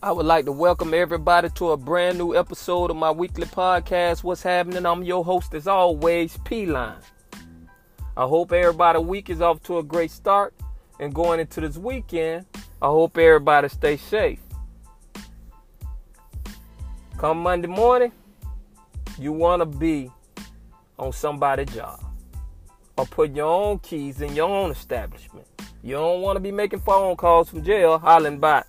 I would like to welcome everybody to a brand new episode of my weekly podcast, What's Happening? I'm your host, as always, P-Line. I hope everybody's week is off to a great start. And going into this weekend, I hope everybody stay safe. Come Monday morning, you want to be on somebody's job. Or put your own keys in your own establishment. You don't want to be making phone calls from jail, hollering back.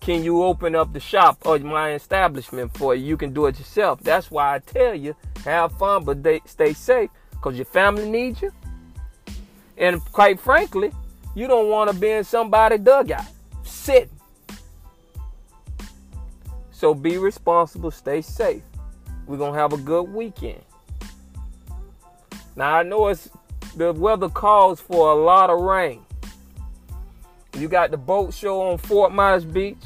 Can you open up the shop or my establishment for you? You can do it yourself. That's why I tell you, have fun, but stay safe, because your family needs you. And quite frankly, you don't want to be in somebody's dugout, sitting. So be responsible, stay safe. We're going to have a good weekend. Now, I know the weather calls for a lot of rain. You got the boat show on Fort Myers Beach.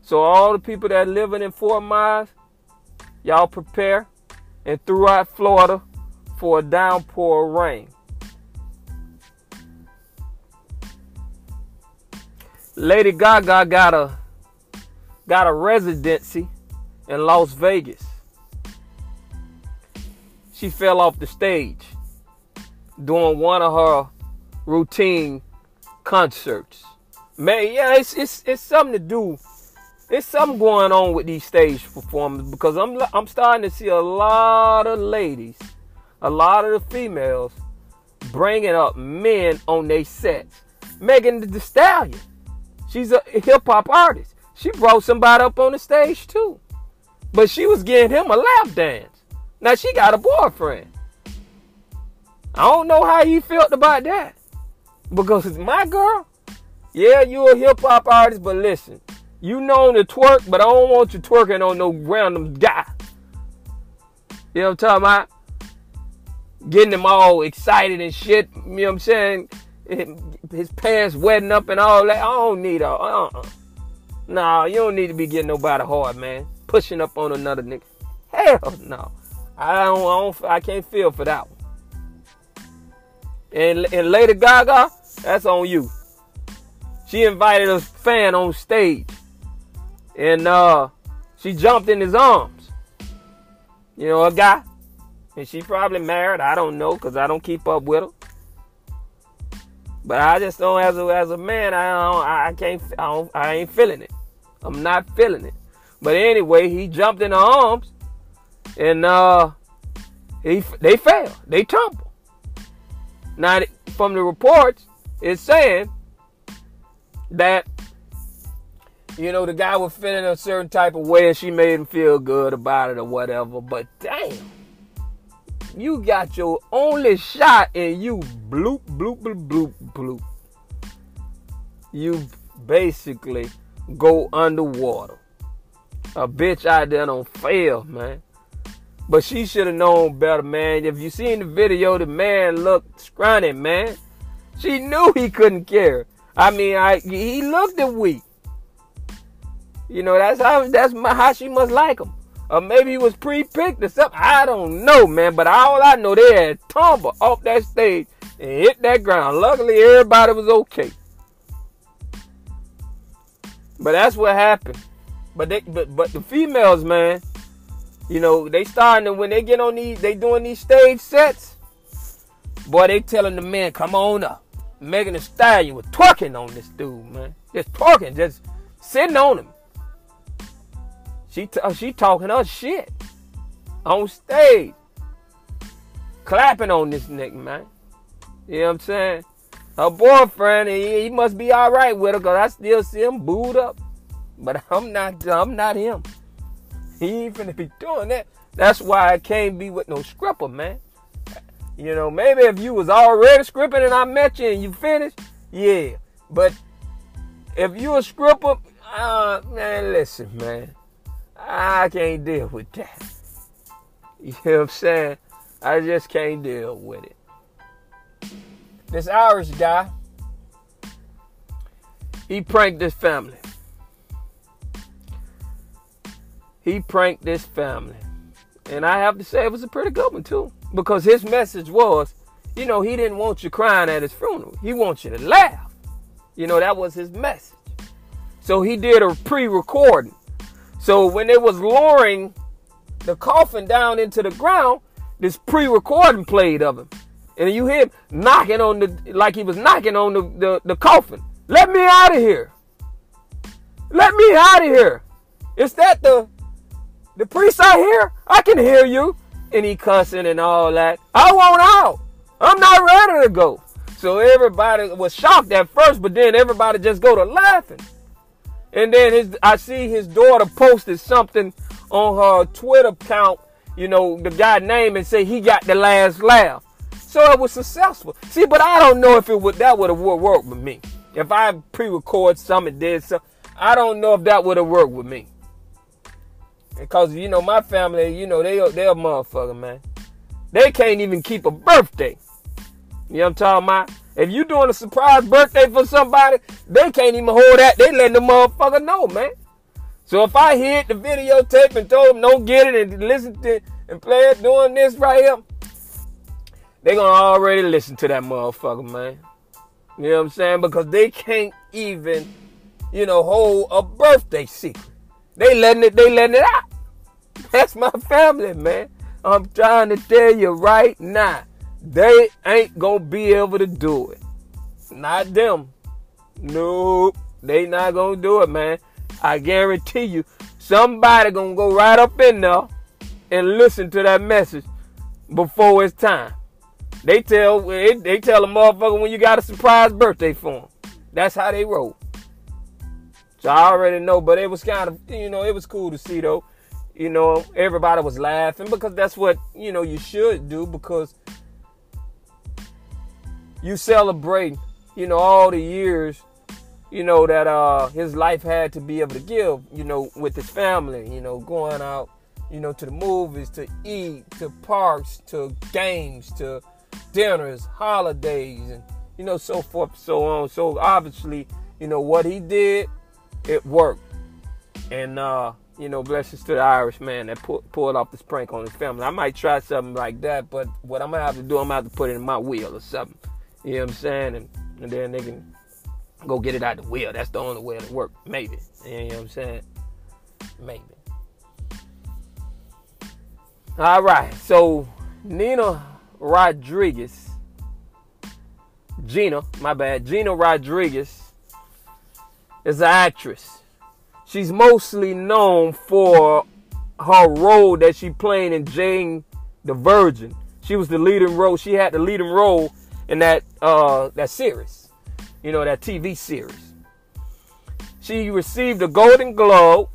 So all the people that are living in Fort Myers, y'all prepare and throughout Florida for a downpour of rain. Lady Gaga got a residency in Las Vegas. She fell off the stage doing one of her routine concerts. Man, yeah, it's something to do. It's something going on with these stage performers, because I'm starting to see a lot of ladies, a lot of the females bringing up men on their sets. Megan Thee Stallion, she's a hip-hop artist. She brought somebody up on the stage too, but she was getting him a lap dance. Now she got a boyfriend. I don't know how he felt about that. Because it's my girl. Yeah, you a hip-hop artist, but listen. You known to twerk, but I don't want you twerking on no random guy. You know what I'm talking about? Getting him all excited and shit. You know what I'm saying? His pants wetting up and all that. I don't need all. Nah, you don't need to be getting nobody hard, man. Pushing up on another nigga. Hell no. I can't feel for that one. And Lady Gaga, that's on you. She invited a fan on stage. And she jumped in his arms. You know, a guy. And she probably married. I don't know, because I don't keep up with her. But I just don't, as a man, I ain't feeling it. I'm not feeling it. But anyway, he jumped in her arms. And they fell. They tumbled. Now, from the reports, it's saying that, you know, the guy was feeling a certain type of way and she made him feel good about it or whatever. But damn, you got your only shot and you bloop, bloop, bloop, bloop, bloop. You basically go underwater. A bitch out there don't fail, man. But she should have known better, man. If you seen the video, the man looked scrawny, man. She knew he couldn't care. I mean, he looked a weak. You know, that's how she must like him. Or maybe he was pre-picked or something. I don't know, man. But all I know, they had tumble off that stage and hit that ground. Luckily, everybody was okay. But that's what happened. But the females, man. You know, they starting to, when they get on these, they doing these stage sets, Boy, they telling the men, come on up. Megan Thee Stallion was twerking on this dude, man. Just twerking, just sitting on him. She talking her shit on stage. Clapping on this nigga, man. You know what I'm saying? Her boyfriend, he must be all right with her, because I still see him booed up. But I'm not him. He ain't finna be doing that. That's why I can't be with no stripper, man. You know, maybe if you was already scripting and I met you and you finished, yeah. But if you a stripper, man, listen, man. I can't deal with that. You know what I'm saying? I just can't deal with it. This Irish guy, he pranked this family. And I have to say it was a pretty good one, too. Because his message was, you know, he didn't want you crying at his funeral. He wants you to laugh. You know, that was his message. So he did a pre-recording. So when they was lowering the coffin down into the ground, this pre-recording played of him. And you hear him knocking on the coffin. Let me out of here. Let me out of here. Is that the priest out here? I can hear you. And he cussing and all that. I want out. I'm not ready to go. So everybody was shocked at first, but then everybody just go to laughing. And then I see his daughter posted something on her Twitter account, you know, the guy name, and say he got the last laugh. So it was successful. See, but I don't know if that would have worked with me. If I pre-record some and did some, I don't know if that would have worked with me. Because, you know, my family, you know, they're a motherfucker, man. They can't even keep a birthday. You know what I'm talking about? If you doing a surprise birthday for somebody, they can't even hold that. They letting the motherfucker know, man. So if I hid the videotape and told them don't get it and listen to it and play it doing this right here, they going to already listen to that motherfucker, man. You know what I'm saying? Because they can't even, you know, hold a birthday secret. They letting it out. That's my family, man. I'm trying to tell you right now. They ain't gonna be able to do it. Not them. Nope. They not gonna do it, man. I guarantee you, somebody gonna go right up in there and listen to that message before it's time. They tell a motherfucker when you got a surprise birthday for them. That's how they roll. So I already know, but it was kind of, you know, it was cool to see, though. You know, everybody was laughing because that's what, you know, you should do, because you celebrate, you know, all the years, you know, that his life had to be able to give, you know, with his family, you know, going out, you know, to the movies, to eat, to parks, to games, to dinners, holidays, and, you know, so forth, so on. So obviously, you know, what he did, it worked. And, you know, blessings to the Irish man that pulled off this prank on his family. I might try something like that, but what I'm going to have to do, I'm going to have to put it in my will or something. You know what I'm saying? And then they can go get it out the will. That's the only way it'll work. Maybe. You know what I'm saying? Maybe. All right. So, Gina Rodriguez is an actress. She's mostly known for her role that she played in Jane the Virgin. She was the leading role. She had the leading role in that series, you know, that TV series. She received the Golden Globe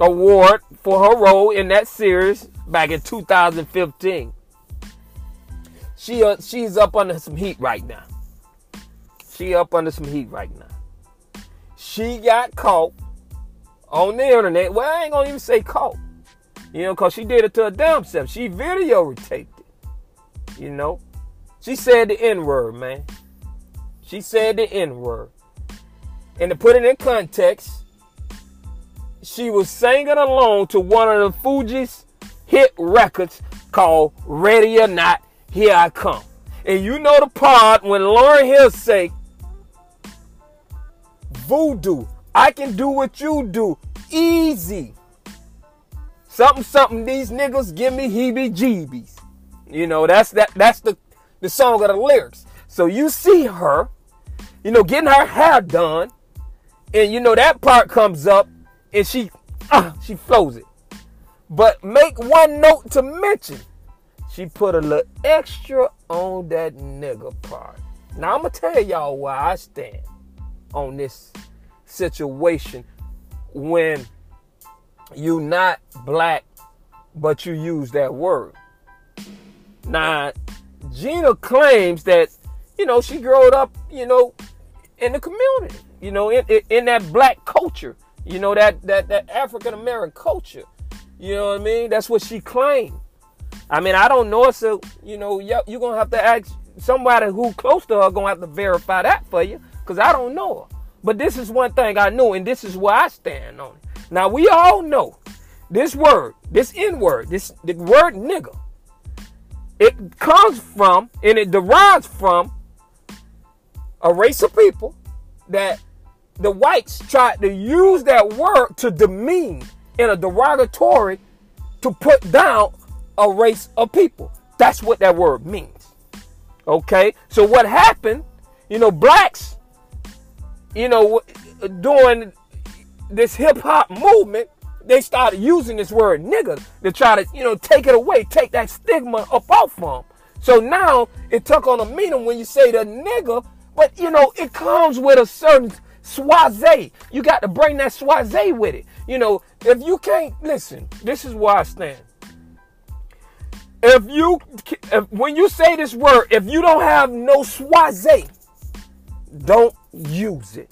Award for her role in that series back in 2015. She's up under some heat right now. She got caught on the internet. Well, I ain't going to even say caught. You know, because she did it to her damn self. She videotaped it. You know. She said the N-word, man. And to put it in context, she was singing along to one of the Fugees' hit records called Ready or Not, Here I Come. And you know the part when Lauryn Hill say, voodoo, I can do what you do, easy. Something, something, these niggas give me heebie-jeebies. You know, that's the the song or the lyrics. So you see her, you know, getting her hair done, and you know that part comes up, and she flows it. But make one note to mention, she put a little extra on that nigga part. Now I'm gonna tell y'all where I stand on this situation when you not black, but you use that word. Now, Gina claims that, you know, she grew up, you know, in the community, you know, in that black culture, you know, that African-American culture. You know what I mean? That's what she claimed. I mean, I don't know. So, you know, you're going to have to ask somebody who close to her, going to have to verify that for you, because I don't know her. But this is one thing I know, and this is where I stand on it. Now, we all know this word, this N-word, the word nigga, it comes from and it derives from a race of people that the whites tried to use that word to demean in a derogatory, to put down a race of people. That's what that word means. Okay? So what happened, you know, blacks, you know, during this hip-hop movement, they started using this word nigga to try to, you know, take it away, take that stigma up off from. So now it took on a meaning when you say the nigga, but, you know, it comes with a certain soise. You got to bring that soise with it. You know, if you can't, listen, this is where I stand. When you say this word, if you don't have no soise, don't use it.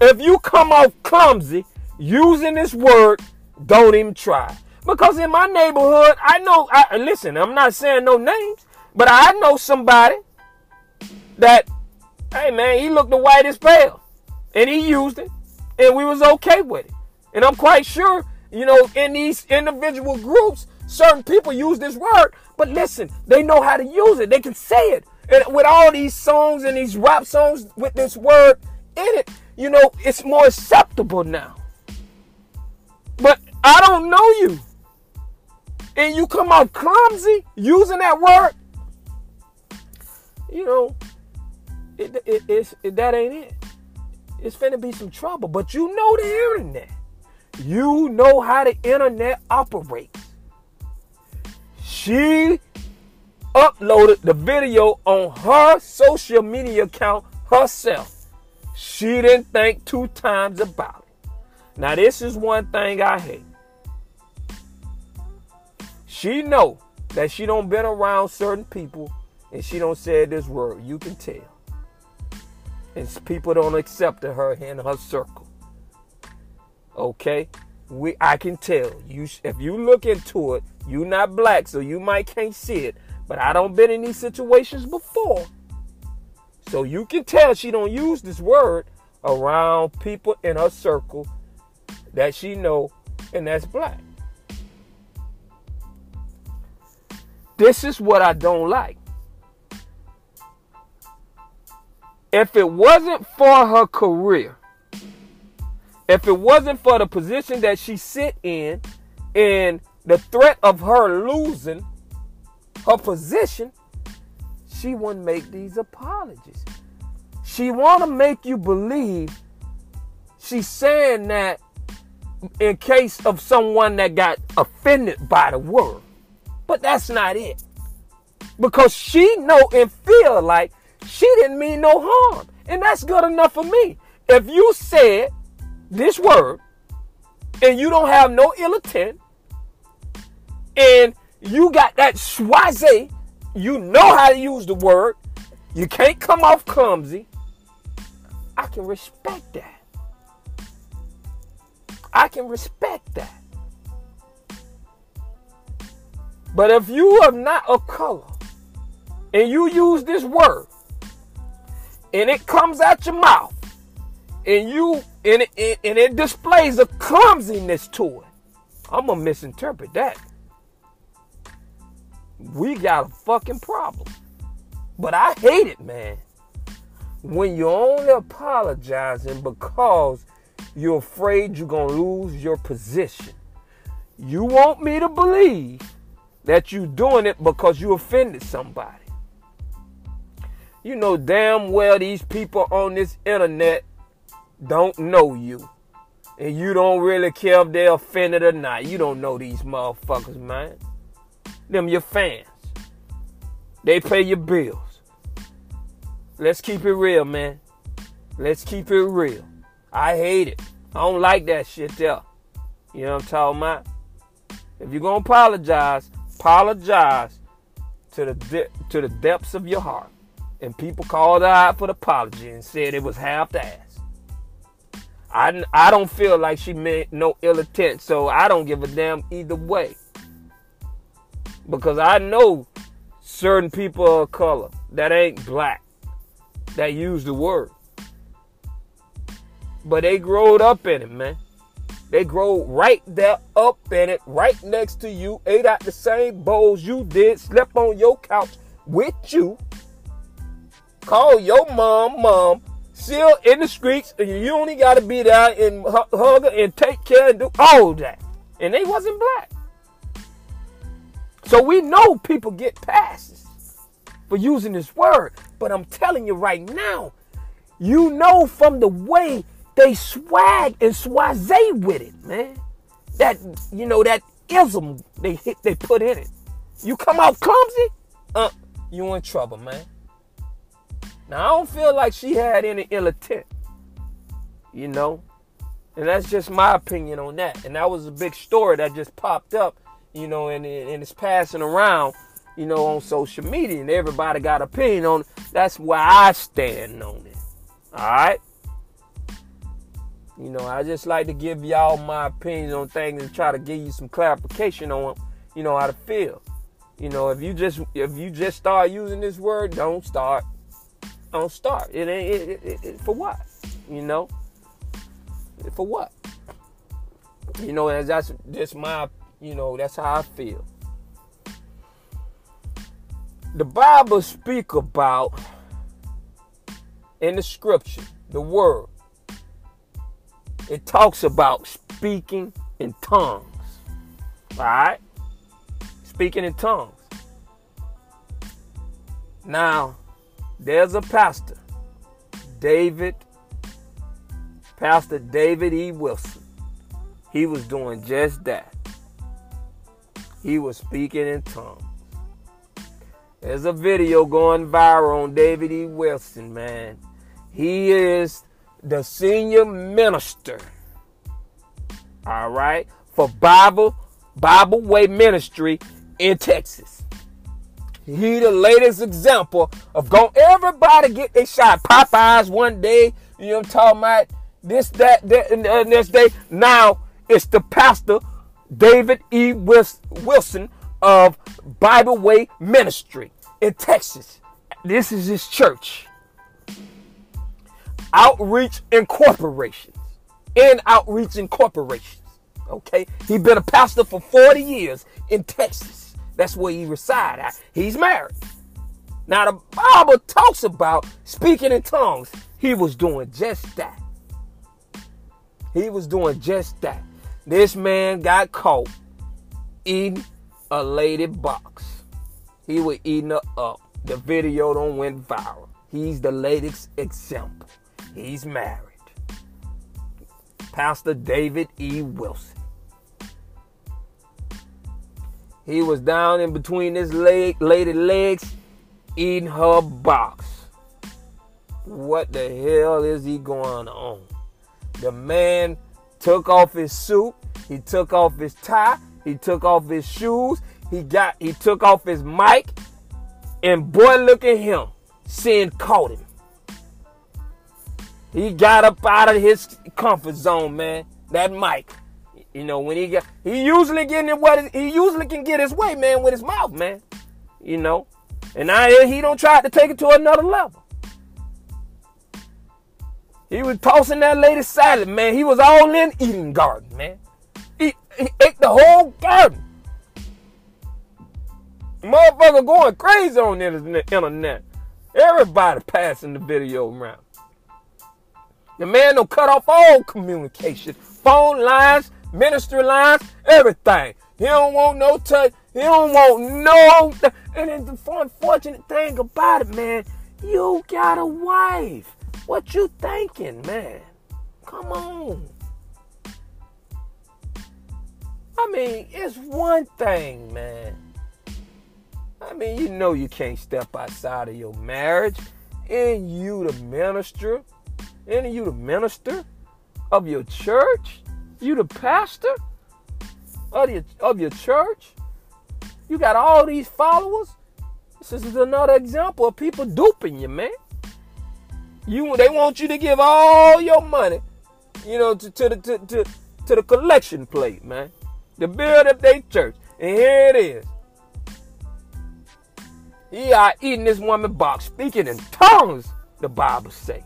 If you come off clumsy using this word, don't even try. Because in my neighborhood, I know, listen, I'm not saying no names, but I know somebody that, hey man, he looked the whitest pale, and he used it, and we was okay with it. And I'm quite sure, you know, in these individual groups, certain people use this word, but listen, they know how to use it. They can say it. And with all these songs and these rap songs with this word in it, you know, it's more acceptable now. But I don't know you, and you come out clumsy using that word, you know, that ain't it. It's finna be some trouble. But you know the internet. You know how the internet operates. She uploaded the video on her social media account herself. She didn't think two times about it. Now, this is one thing I hate. She know that she don't been around certain people, and she don't say this word. You can tell. And people don't accept her in her circle. Okay? I can tell. If you look into it, you not black, so you might can't see it. But I don't been in these situations before. So you can tell she don't use this word around people in her circle that she know, and that's black. This is what I don't like. If it wasn't for her career, if it wasn't for the position that she sit in, and the threat of her losing her position, she wouldn't make these apologies. She want to make you believe she's saying that in case of someone that got offended by the word. But that's not it. Because she know and feel like she didn't mean no harm. And that's good enough for me. If you said this word and you don't have no ill intent, and you got that schwaze, you know how to use the word, you can't come off clumsy, I can respect that. I can respect that. But if you are not a color and you use this word and it comes out your mouth and it displays a clumsiness to it, I'm going to misinterpret that. We got a fucking problem. But I hate it, man, when you're only apologizing because you're afraid you're going to lose your position. You want me to believe that you're doing it because you offended somebody. You know damn well these people on this internet don't know you. And you don't really care if they're offended or not. You don't know these motherfuckers, man. Them your fans. They pay your bills. Let's keep it real, man. Let's keep it real. I hate it. I don't like that shit there. You know what I'm talking about? If you're going to apologize, apologize to the depths of your heart. And people called out for the apology and said it was half-assed. I don't feel like she meant no ill intent, so I don't give a damn either way. Because I know certain people of color that ain't black that use the word. But they growed up in it, man. They grow right there up in it, right next to you, ate out the same bowls you did, slept on your couch with you, call your mom, still in the streets, and you only got to be there and hug her and take care and do all that. And they wasn't black. So we know people get passes for using this word, but I'm telling you right now, you know from the way they swag and swaze with it, man. That, you know, that ism they put in it. You come out clumsy, you in trouble, man. Now, I don't feel like she had any ill intent, you know. And that's just my opinion on that. And that was a big story that just popped up, you know, and it's passing around, you know, on social media. And everybody got an opinion on it. That's where I stand on it, all right? You know, I just like to give y'all my opinion on things and try to give you some clarification on, you know, how to feel. You know, if you just start using this word, don't start. It ain't it for what? You know, for what? You know, and that's just my, you know, that's how I feel. The Bible speak about in the scripture, the word. It talks about speaking in tongues. All right? Speaking in tongues. Now, there's a pastor, Pastor David E. Wilson. He was doing just that. He was speaking in tongues. There's a video going viral on David E. Wilson, man. He is the senior minister, all right, for Bible Way Ministry in Texas. He the latest example of going, everybody get their shot. Popeyes one day, you know what I'm talking about, this, that, and the next day. Now it's the pastor, David E. Wilson of Bible Way Ministry in Texas. This is his church. Outreach Incorporations, okay? He's been a pastor for 40 years in Texas. That's where he resides at. He's married. Now, the Bible talks about speaking in tongues. He was doing just that. This man got caught eating a lady box. He was eating her up. The video done went viral. He's the latest example. He's married. Pastor David E. Wilson. He was down in between this lady legs eating her box. What the hell is he going on? The man took off his suit. He took off his tie. He took off his shoes. He took off his mic. And boy, look at him. Sin caught him. He got up out of his comfort zone, man. That mic, you know, when he usually can get his way, man, with his mouth, man. You know, and now he don't try to take it to another level. He was tossing that lady salad, man. He was all in eating garden, man. He ate the whole garden. Motherfucker going crazy on the internet. Everybody passing the video around. The man done cut off all communication. Phone lines, ministry lines, everything. He don't want no touch. He don't want no... And the unfortunate thing about it, man, You got a wife. What you thinking, man? Come on. I mean, it's one thing, man. I mean, you know you can't step outside of your marriage. Ain't you the minister? Ain't you the minister of your church? You the pastor of your church? You got all these followers? This is another example of people duping you, man. They want you to give all your money, to the collection plate, man. To build up their church. And here it is. He are eating this woman box, speaking in tongues, the Bible say.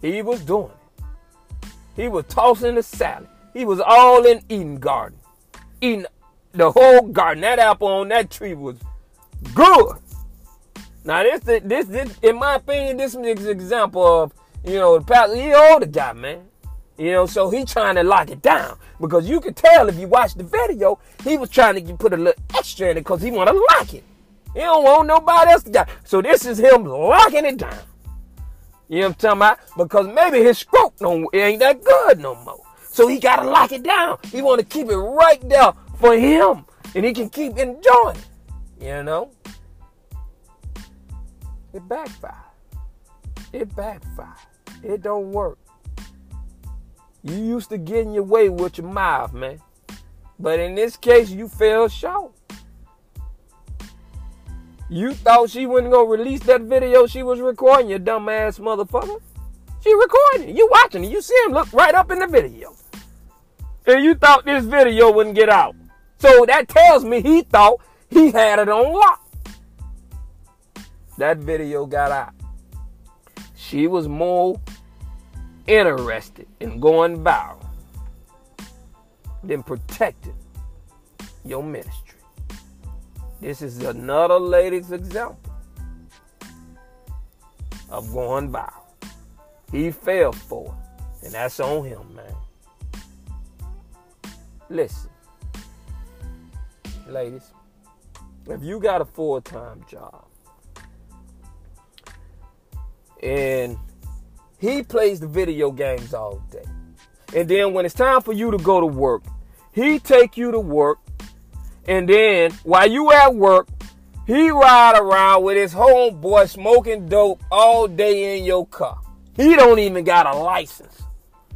He was doing it. He was tossing the salad. He was all in Eden garden. Eating the whole garden. That apple on that tree was good. Now, this in my opinion, this is an example of, the pastor, he older guy, man. So he trying to lock it down. Because you can tell if you watch the video, he was trying to put a little extra in it because he want to lock it. He don't want nobody else to die. So this is him locking it down. You know what I'm talking about? Because maybe his stroke ain't that good no more. So he got to lock it down. He want to keep it right there for him. And he can keep enjoying it. It backfired. It don't work. You used to getting your way with your mouth, man. But in this case, you fell short. You thought she wasn't going to release that video she was recording, you dumbass motherfucker. She recording it. You watching it. You see him look right up in the video. And you thought this video wouldn't get out. So that tells me he thought he had it on lock. That video got out. She was more interested in going viral than protecting your ministry. This is another lady's example of going viral. He fell for it, and that's on him, man. Listen, ladies, if you got a full-time job and he plays the video games all day, and then when it's time for you to go to work, he take you to work, and then while you at work, he ride around with his homeboy smoking dope all day in your car. He don't even got a license.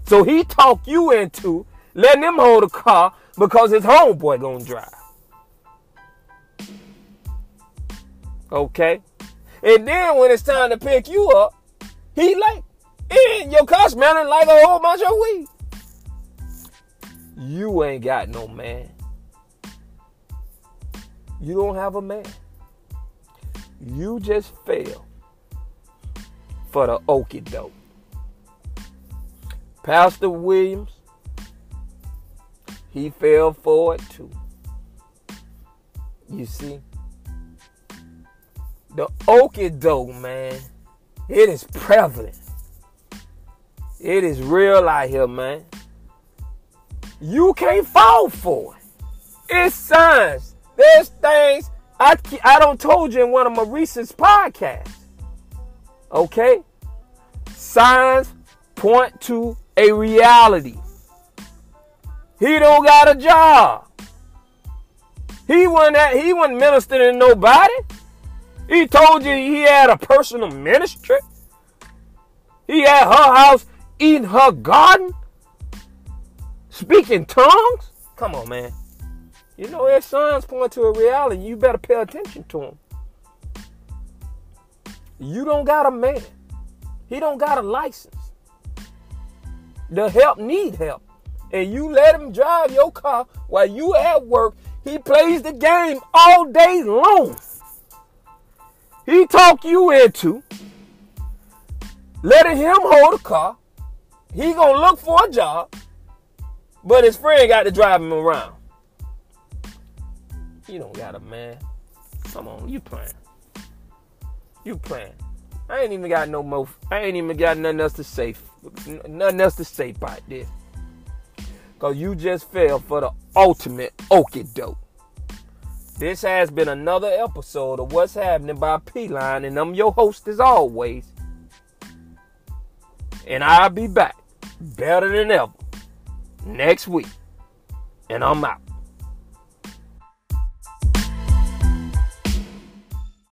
So he talk you into letting him hold the car because his homeboy gonna drive. Okay? And then when it's time to pick you up, he late. And your car smelling like a whole bunch of weed. You ain't got no man. You don't have a man. You just fail for the okie doke. Pastor Williams, he fell for it too. You see, the okie doke, man, it is prevalent. It is real out here, man. You can't fall for it. It's signs. There's things I don't told you in one of my recent podcasts. Okay? Signs point to a reality. He don't got a job. He wasn't ministering to nobody. He told you he had a personal ministry. He at her house, eating her garden, speaking tongues. Come on, man. If signs point to a reality, you better pay attention to them. You don't got a man. He don't got a license. The help need help. And you let him drive your car while you at work. He plays the game all day long. He talk you into letting him hold the car. He gonna look for a job, but his friend got to drive him around. You don't got a man. Come on, you playing. I ain't even got nothing else to say. Nothing else to say about this. Cause you just fell for the ultimate okie doke. This has been another episode of What's Happening by P-Line, and I'm your host as always. And I'll be back better than ever next week. And I'm out.